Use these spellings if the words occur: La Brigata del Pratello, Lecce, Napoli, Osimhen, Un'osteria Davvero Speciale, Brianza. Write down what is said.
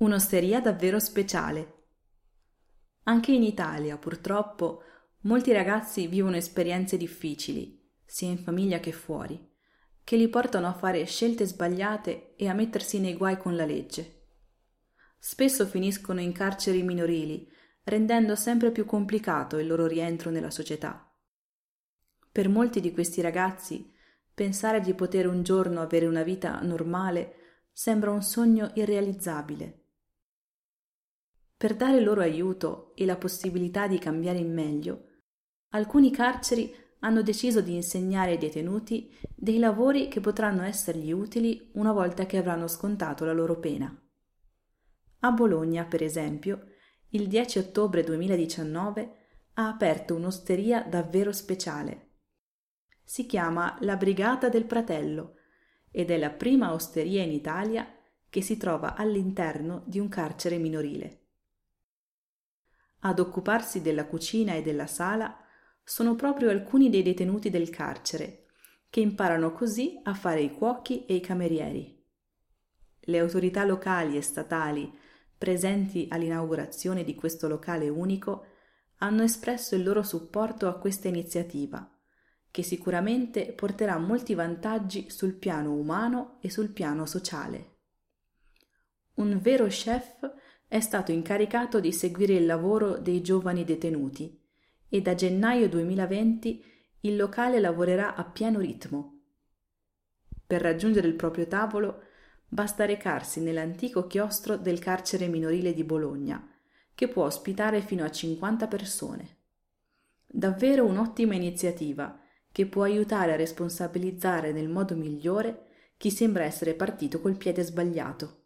Un'osteria davvero speciale. Anche in Italia, purtroppo, molti ragazzi vivono esperienze difficili, sia in famiglia che fuori, che li portano a fare scelte sbagliate e a mettersi nei guai con la legge. Spesso finiscono in carceri minorili, rendendo sempre più complicato il loro rientro nella società. Per molti di questi ragazzi, pensare di poter un giorno avere una vita normale sembra un sogno irrealizzabile. Per dare loro aiuto e la possibilità di cambiare in meglio, alcuni carceri hanno deciso di insegnare ai detenuti dei lavori che potranno essergli utili una volta che avranno scontato la loro pena. A Bologna, per esempio, il 10 ottobre 2019 ha aperto un'osteria davvero speciale. Si chiama La Brigata del Pratello ed è la prima osteria in Italia che si trova all'interno di un carcere minorile. Ad occuparsi della cucina e della sala sono proprio alcuni dei detenuti del carcere, che imparano così a fare i cuochi e i camerieri. Le autorità locali e statali presenti all'inaugurazione di questo locale unico hanno espresso il loro supporto a questa iniziativa, che sicuramente porterà molti vantaggi sul piano umano e sul piano sociale. Un vero chef è stato incaricato di seguire il lavoro dei giovani detenuti e da gennaio 2020 il locale lavorerà a pieno ritmo. Per raggiungere il proprio tavolo basta recarsi nell'antico chiostro del carcere minorile di Bologna, che può ospitare fino a 50 persone. Davvero un'ottima iniziativa che può aiutare a responsabilizzare nel modo migliore chi sembra essere partito col piede sbagliato.